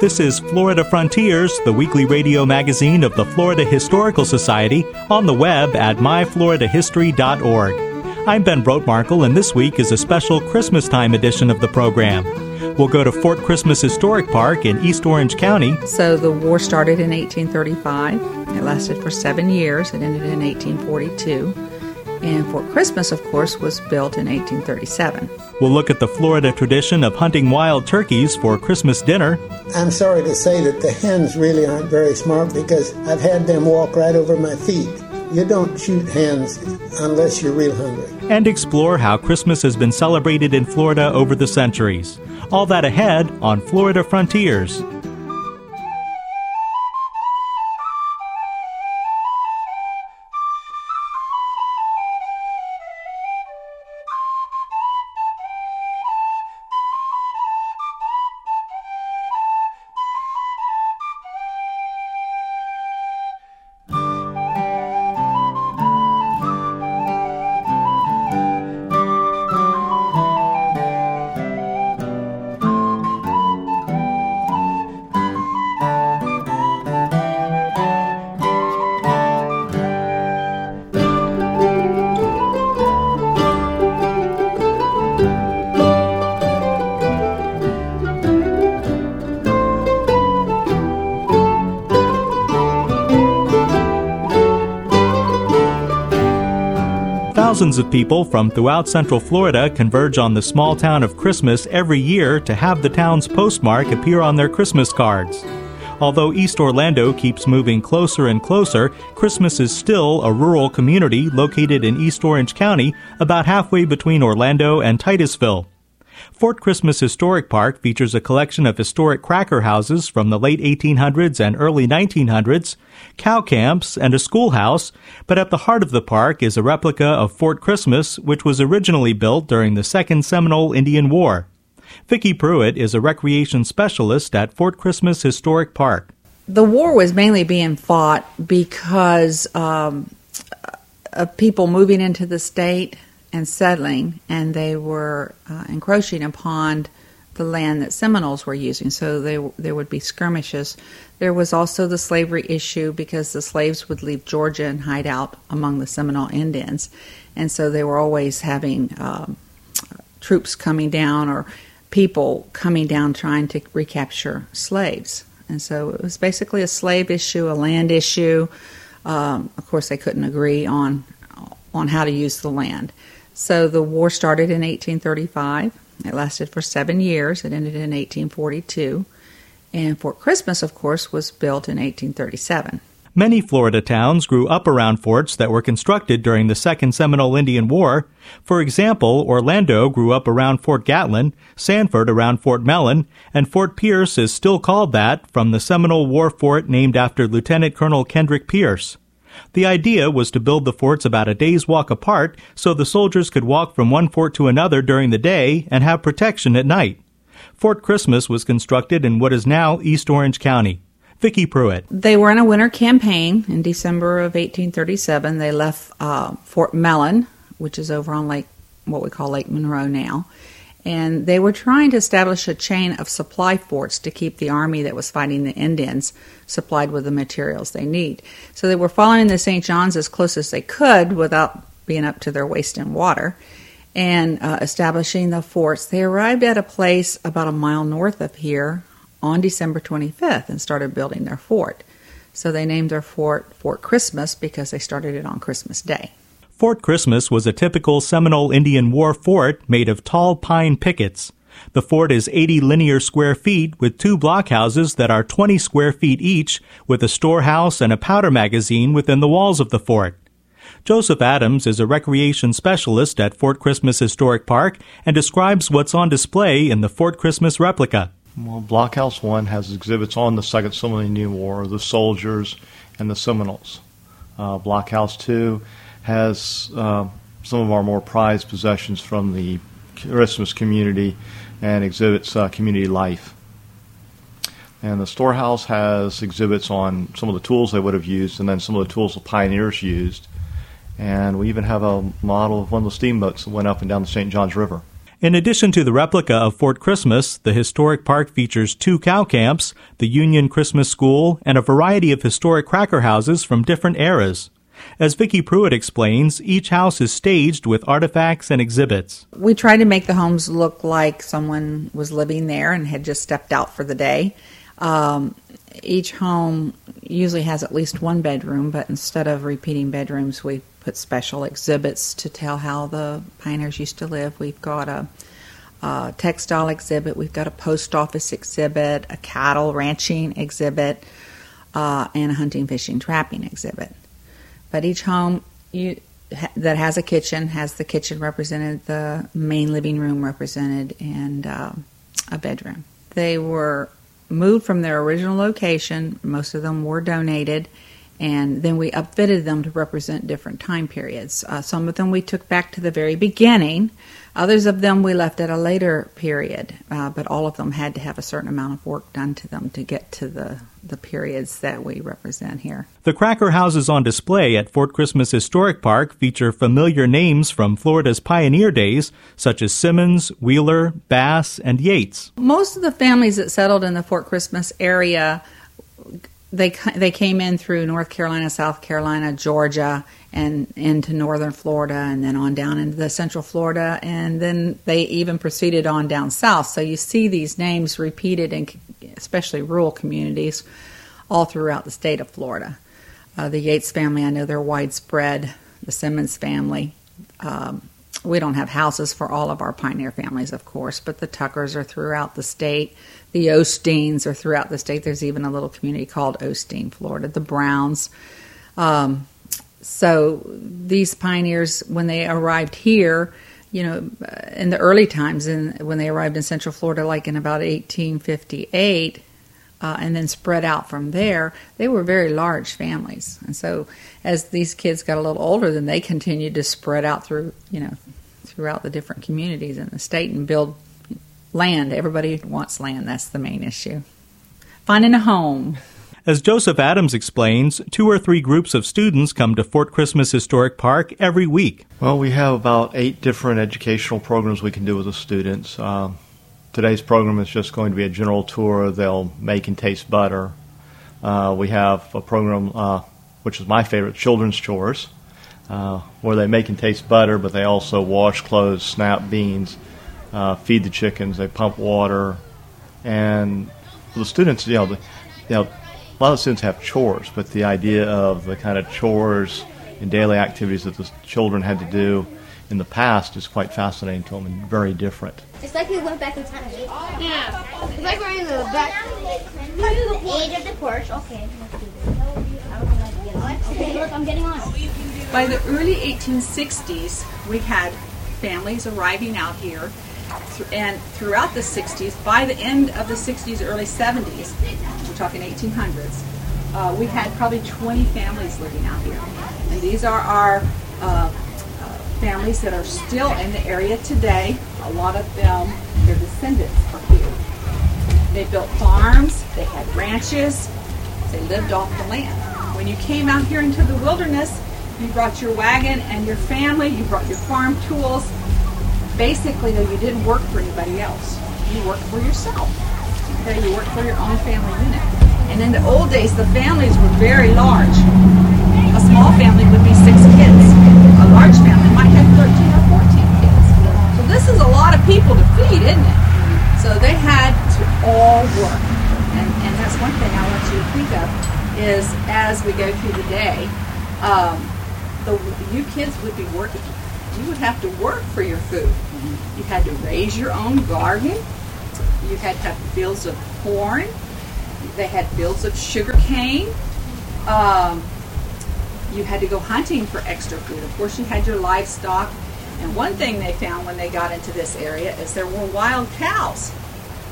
This is Florida Frontiers, the weekly radio magazine of the Florida Historical Society, on the web at myfloridahistory.org. I'm Ben Brotemarkle, and this week is a special Christmas time edition of the program. We'll go to Fort Christmas Historic Park in East Orange County. So the war started in 1835. It lasted for 7 years. It ended in 1842. And Fort Christmas, of course, was built in 1837. We'll look at the Florida tradition of hunting wild turkeys for Christmas dinner. I'm sorry to say that the hens really aren't very smart because I've had them walk right over my feet. You don't shoot hens unless you're real hungry. And explore how Christmas has been celebrated in Florida over the centuries. All that ahead on Florida Frontiers. Thousands of people from throughout Central Florida converge on the small town of Christmas every year to have the town's postmark appear on their Christmas cards. Although East Orlando keeps moving closer and closer, Christmas is still a rural community located in East Orange County, about halfway between Orlando and Titusville. Fort Christmas Historic Park features a collection of historic cracker houses from the late 1800s and early 1900s, cow camps, and a schoolhouse, but at the heart of the park is a replica of Fort Christmas, which was originally built during the Second Seminole Indian War. Vicki Pruitt is a recreation specialist at Fort Christmas Historic Park. The war was mainly being fought because of people moving into the state and settling, and they were encroaching upon the land that Seminoles were using, so there would be skirmishes. There was also the slavery issue because the slaves would leave Georgia and hide out among the Seminole Indians, and so they were always having troops coming down or people coming down trying to recapture slaves. And so it was basically a slave issue, a land issue. Of course, they couldn't agree on how to use the land. So the war started in 1835. It lasted for 7 years. It ended in 1842. And Fort Christmas, of course, was built in 1837. Many Florida towns grew up around forts that were constructed during the Second Seminole Indian War. For example, Orlando grew up around Fort Gatlin, Sanford around Fort Mellon, and Fort Pierce is still called that from the Seminole War fort named after Lieutenant Colonel Kendrick Pierce. The idea was to build the forts about a day's walk apart so the soldiers could walk from one fort to another during the day and have protection at night. Fort Christmas was constructed in what is now East Orange County. Vicki Pruitt. They were in a winter campaign in December of 1837. They left Fort Mellon, which is over on what we call Lake Monroe now, and they were trying to establish a chain of supply forts to keep the army that was fighting the Indians supplied with the materials they need. So they were following the St. John's as close as they could without being up to their waist in water and establishing the forts. They arrived at a place about a mile north of here on December 25th and started building their fort. So they named their fort Fort Christmas because they started it on Christmas Day. Fort Christmas was a typical Seminole Indian War fort made of tall pine pickets. The fort is 80 linear square feet with two blockhouses that are 20 square feet each, with a storehouse and a powder magazine within the walls of the fort. Joseph Adams is a recreation specialist at Fort Christmas Historic Park and describes what's on display in the Fort Christmas replica. Well, Blockhouse One has exhibits on the Second Seminole War, the soldiers, and the Seminoles. Blockhouse Two has some of our more prized possessions from the Christmas community and exhibits community life. And the storehouse has exhibits on some of the tools they would have used and then some of the tools the pioneers used. And we even have a model of one of the steamboats that went up and down the St. Johns River. In addition to the replica of Fort Christmas, the historic park features 2 cow camps, the Union Christmas School, and a variety of historic cracker houses from different eras. As Vicki Pruitt explains, each house is staged with artifacts and exhibits. We try to make the homes look like someone was living there and had just stepped out for the day. Each home usually has at least one bedroom, but instead of repeating bedrooms, we put special exhibits to tell how the pioneers used to live. We've got a textile exhibit, we've got a post office exhibit, a cattle ranching exhibit, and a hunting, fishing, trapping exhibit. But each home that has a kitchen has the kitchen represented, the main living room represented, and a bedroom. They were moved from their original location. Most of them were donated, and then we upfitted them to represent different time periods. Some of them we took back to the very beginning. Others of them we left at a later period, but all of them had to have a certain amount of work done to them to get to the periods that we represent here. The cracker houses on display at Fort Christmas Historic Park feature familiar names from Florida's pioneer days, such as Simmons, Wheeler, Bass, and Yates. Most of the families that settled in the Fort Christmas area, they came in through North Carolina, South Carolina, Georgia, and into northern Florida, and then on down into the central Florida, and then they even proceeded on down south. So you see these names repeated in especially rural communities all throughout the state of Florida. The Yates family, I know they're widespread. The Simmons family. We don't have houses for all of our pioneer families, of course, but the Tuckers are throughout the state. The Osteens are throughout the state. There's even a little community called Osteen, Florida. The Browns. So these pioneers, when they arrived here, you know, in the early times, when they arrived in Central Florida, like in about 1858, and then spread out from there, they were very large families. And so as these kids got a little older, then they continued to spread out through, you know, throughout the different communities in the state and build land. Everybody wants land. That's the main issue. Finding a home. As Joseph Adams explains, 2 or 3 groups of students come to Fort Christmas Historic Park every week. Well, we have about 8 different educational programs we can do with the students. Today's program is just going to be a general tour. They'll make and taste butter. We have a program, which is my favorite, Children's Chores, where they make and taste butter, but they also wash clothes, snap beans, feed the chickens, they pump water. And for the students, a lot of students have chores, but the idea of the kind of chores and daily activities that the children had to do in the past is quite fascinating to them and very different. It's like we went back in time. Yeah. It's like we're in the back. Age of the porch. Okay. Okay, look, I'm getting on. By the early 1860s, we had families arriving out here. And throughout the 60s, by the end of the 60s, early 70s, we're talking 1800s, we had probably 20 families living out here. And these are our families that are still in the area today. A lot of them, their descendants are here. They built farms, they had ranches, they lived off the land. When you came out here into the wilderness, you brought your wagon and your family, you brought your farm tools. Basically, though, you didn't work for anybody else. You worked for yourself. Okay, you worked for your own family unit. And in the old days, the families were very large. A small family would be 6 kids. A large family might have 13 or 14 kids. So this is a lot of people to feed, isn't it? So they had to all work. And that's one thing I want you to think of is as we go through the day, you kids would be working. You would have to work for your food. You had to raise your own garden. You had to have fields of corn. They had fields of sugar cane. You had to go hunting for extra food. Of course, you had your livestock. And one thing they found when they got into this area is there were wild cows.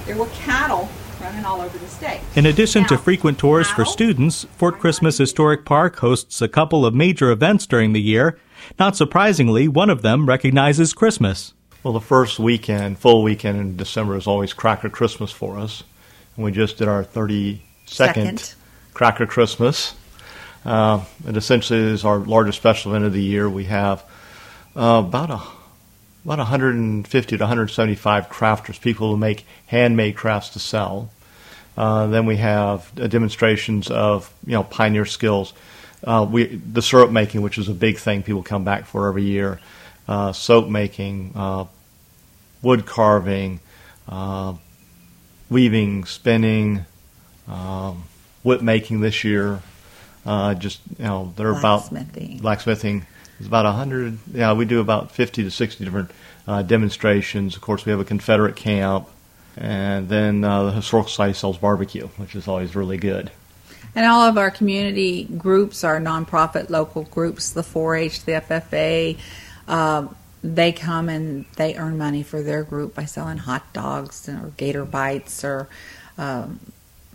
There were cattle running all over the state. In addition to frequent tours for students, Fort Christmas Historic Park hosts a couple of major events during the year. Not surprisingly, one of them recognizes Christmas. Well, the first weekend, full weekend in December, is always Cracker Christmas for us. And we just did our 32nd Cracker Christmas. It essentially is our largest special event of the year. We have about 150 to 175 crafters, people who make handmade crafts to sell. Then we have demonstrations of pioneer skills. The syrup making, which is a big thing people come back for every year, soap making, wood carving, weaving, spinning, whip making this year. They're blacksmithing. It's about 100. Yeah, we do about 50 to 60 different demonstrations. Of course, we have a Confederate camp, and then the Historical Society sells barbecue, which is always really good. And all of our community groups, our nonprofit local groups, the 4-H, the FFA, they come and they earn money for their group by selling hot dogs or gator bites or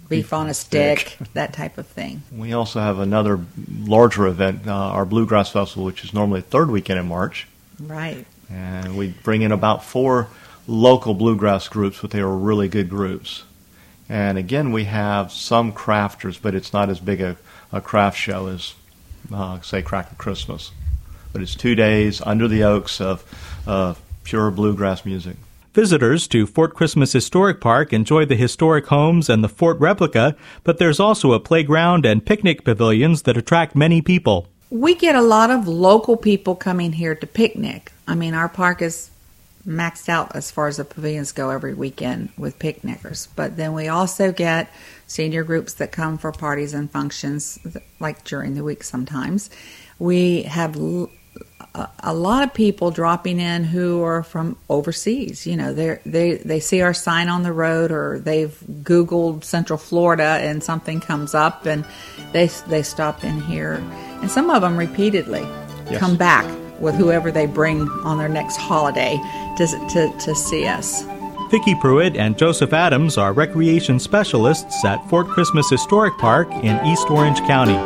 beef on a stick, that type of thing. We also have another larger event, our Bluegrass Festival, which is normally the third weekend in March. Right. And we bring in about 4 local bluegrass groups, but they are really good groups. And again, we have some crafters, but it's not as big a craft show as, say, Cracker Christmas. But it's 2 days under the oaks of pure bluegrass music. Visitors to Fort Christmas Historic Park enjoy the historic homes and the fort replica, but there's also a playground and picnic pavilions that attract many people. We get a lot of local people coming here to picnic. I mean, our park is maxed out as far as the pavilions go every weekend with picnickers. But then we also get senior groups that come for parties and functions, like during the week sometimes. We have a lot of people dropping in who are from overseas. They see our sign on the road, or they've Googled Central Florida and something comes up, and they stop in here. And some of them repeatedly come back with whoever they bring on their next holiday to see us. Vicki Pruitt and Joseph Adams are recreation specialists at Fort Christmas Historic Park in East Orange County.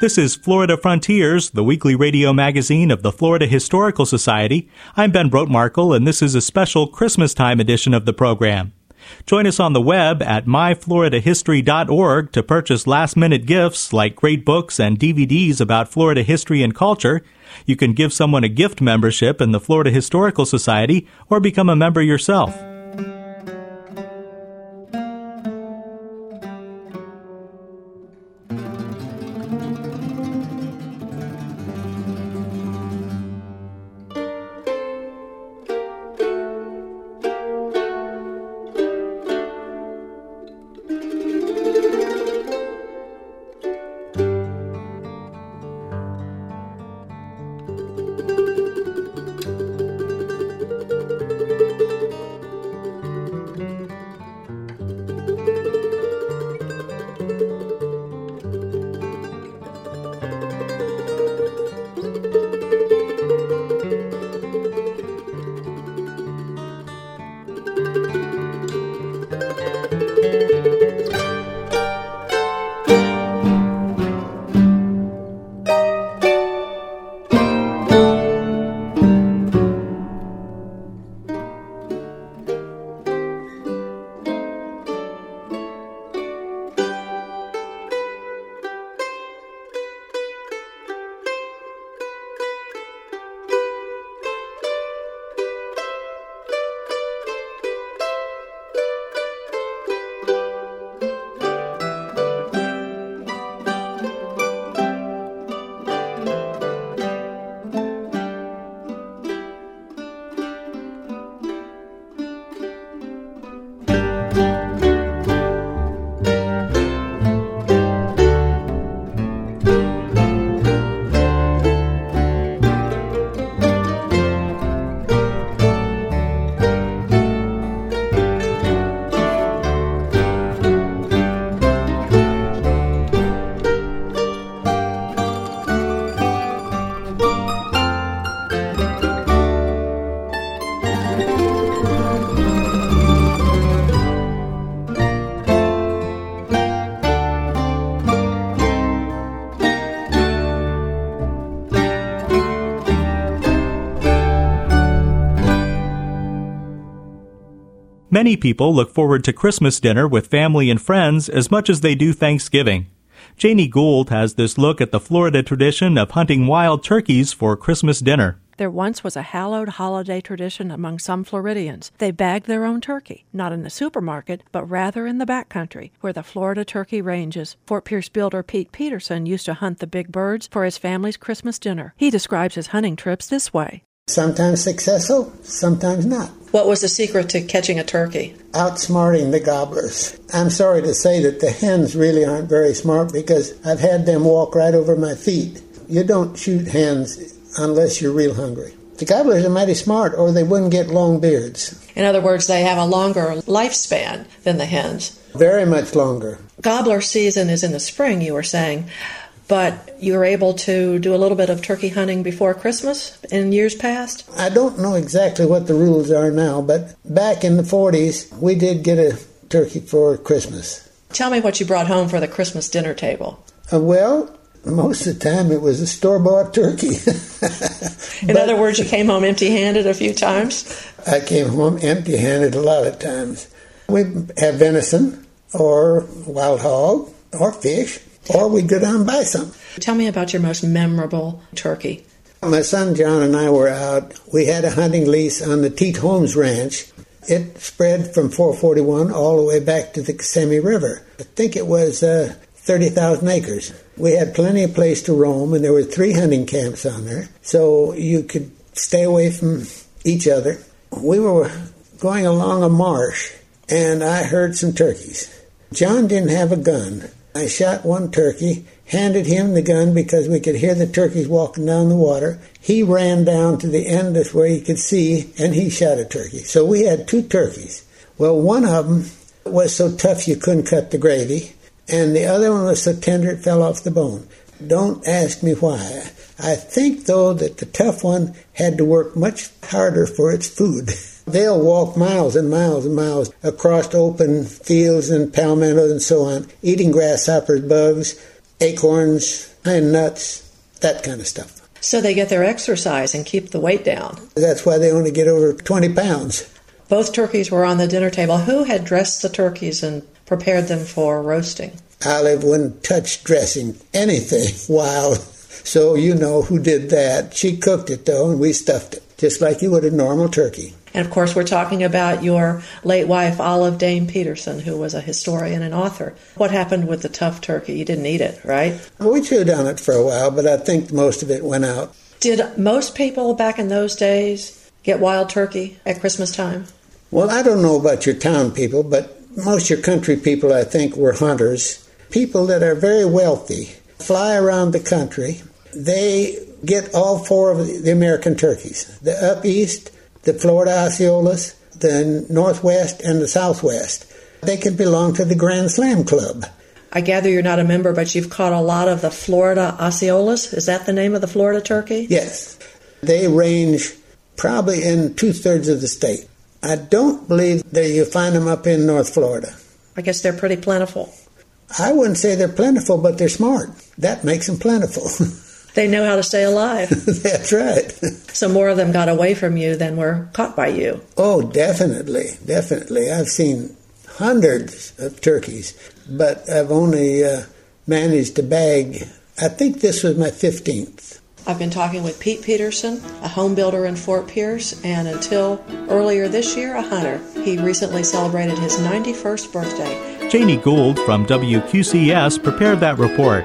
This is Florida Frontiers, the weekly radio magazine of the Florida Historical Society. I'm Ben Brotemarkle, and this is a special Christmas time edition of the program. Join us on the web at myfloridahistory.org to purchase last-minute gifts like great books and DVDs about Florida history and culture. You can give someone a gift membership in the Florida Historical Society or become a member yourself. Many people look forward to Christmas dinner with family and friends as much as they do Thanksgiving. Janie Gould has this look at the Florida tradition of hunting wild turkeys for Christmas dinner. There once was a hallowed holiday tradition among some Floridians. They bagged their own turkey, not in the supermarket, but rather in the backcountry, where the Florida turkey ranges. Fort Pierce builder Pete Peterson used to hunt the big birds for his family's Christmas dinner. He describes his hunting trips this way. Sometimes successful, sometimes not. What was the secret to catching a turkey? Outsmarting the gobblers. I'm sorry to say that the hens really aren't very smart because I've had them walk right over my feet. You don't shoot hens unless you're real hungry. The gobblers are mighty smart or they wouldn't get long beards. In other words, they have a longer lifespan than the hens. Very much longer. Gobbler season is in the spring, you were saying. But you were able to do a little bit of turkey hunting before Christmas in years past? I don't know exactly what the rules are now, but back in the 40s, we did get a turkey for Christmas. Tell me what you brought home for the Christmas dinner table. Well, most of the time it was a store-bought turkey. In other words, you came home empty-handed a few times? I came home empty-handed a lot of times. We have venison or wild hog or fish. Or we'd go down and buy some. Tell me about your most memorable turkey. My son John and I were out. We had a hunting lease on the Teet Holmes Ranch. It spread from 441 all the way back to the Kissimmee River. I think it was 30,000 acres. We had plenty of place to roam, and there were 3 hunting camps on there, so you could stay away from each other. We were going along a marsh, and I heard some turkeys. John didn't have a gun. I shot one turkey, handed him the gun because we could hear the turkeys walking down the water. He ran down to the end of where he could see, and he shot a turkey. So we had 2 turkeys. Well, one of them was so tough you couldn't cut the gravy, and the other one was so tender it fell off the bone. Don't ask me why. I think, though, that the tough one had to work much harder for its food. They'll walk miles and miles and miles across open fields and palmettos and so on, eating grasshoppers, bugs, acorns, pine nuts, that kind of stuff. So they get their exercise and keep the weight down. That's why they only get over 20 pounds. Both turkeys were on the dinner table. Who had dressed the turkeys and prepared them for roasting? Olive wouldn't touch dressing anything wild, so you know who did that. She cooked it, though, and we stuffed it, just like you would a normal turkey. And, of course, we're talking about your late wife, Olive Dane Peterson, who was a historian and author. What happened with the tough turkey? You didn't eat it, right? We chewed on it for a while, but I think most of it went out. Did most people back in those days get wild turkey at Christmas time? Well, I don't know about your town people, but most of your country people, I think, were hunters. People that are very wealthy fly around the country. They get all 4 of the American turkeys, the up east, the Florida Osceolas, the Northwest, and the Southwest. They could belong to the Grand Slam Club. I gather you're not a member, but you've caught a lot of the Florida Osceolas. Is that the name of the Florida turkey? Yes. They range probably in 2/3 of the state. I don't believe that you find them up in North Florida. I guess they're pretty plentiful. I wouldn't say they're plentiful, but they're smart. That makes them plentiful. They know how to stay alive. That's right. So more of them got away from you than were caught by you. Oh, definitely, definitely. I've seen hundreds of turkeys, but I've only managed to bag, I think this was my 15th. I've been talking with Pete Peterson, a home builder in Fort Pierce, and until earlier this year, a hunter. He recently celebrated his 91st birthday. Janie Gould from WQCS prepared that report.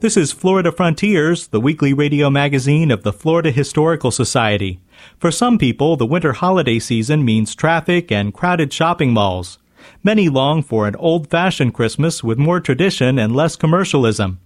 This is Florida Frontiers, the weekly radio magazine of the Florida Historical Society. For some people, the winter holiday season means traffic and crowded shopping malls. Many long for an old-fashioned Christmas with more tradition and less commercialism.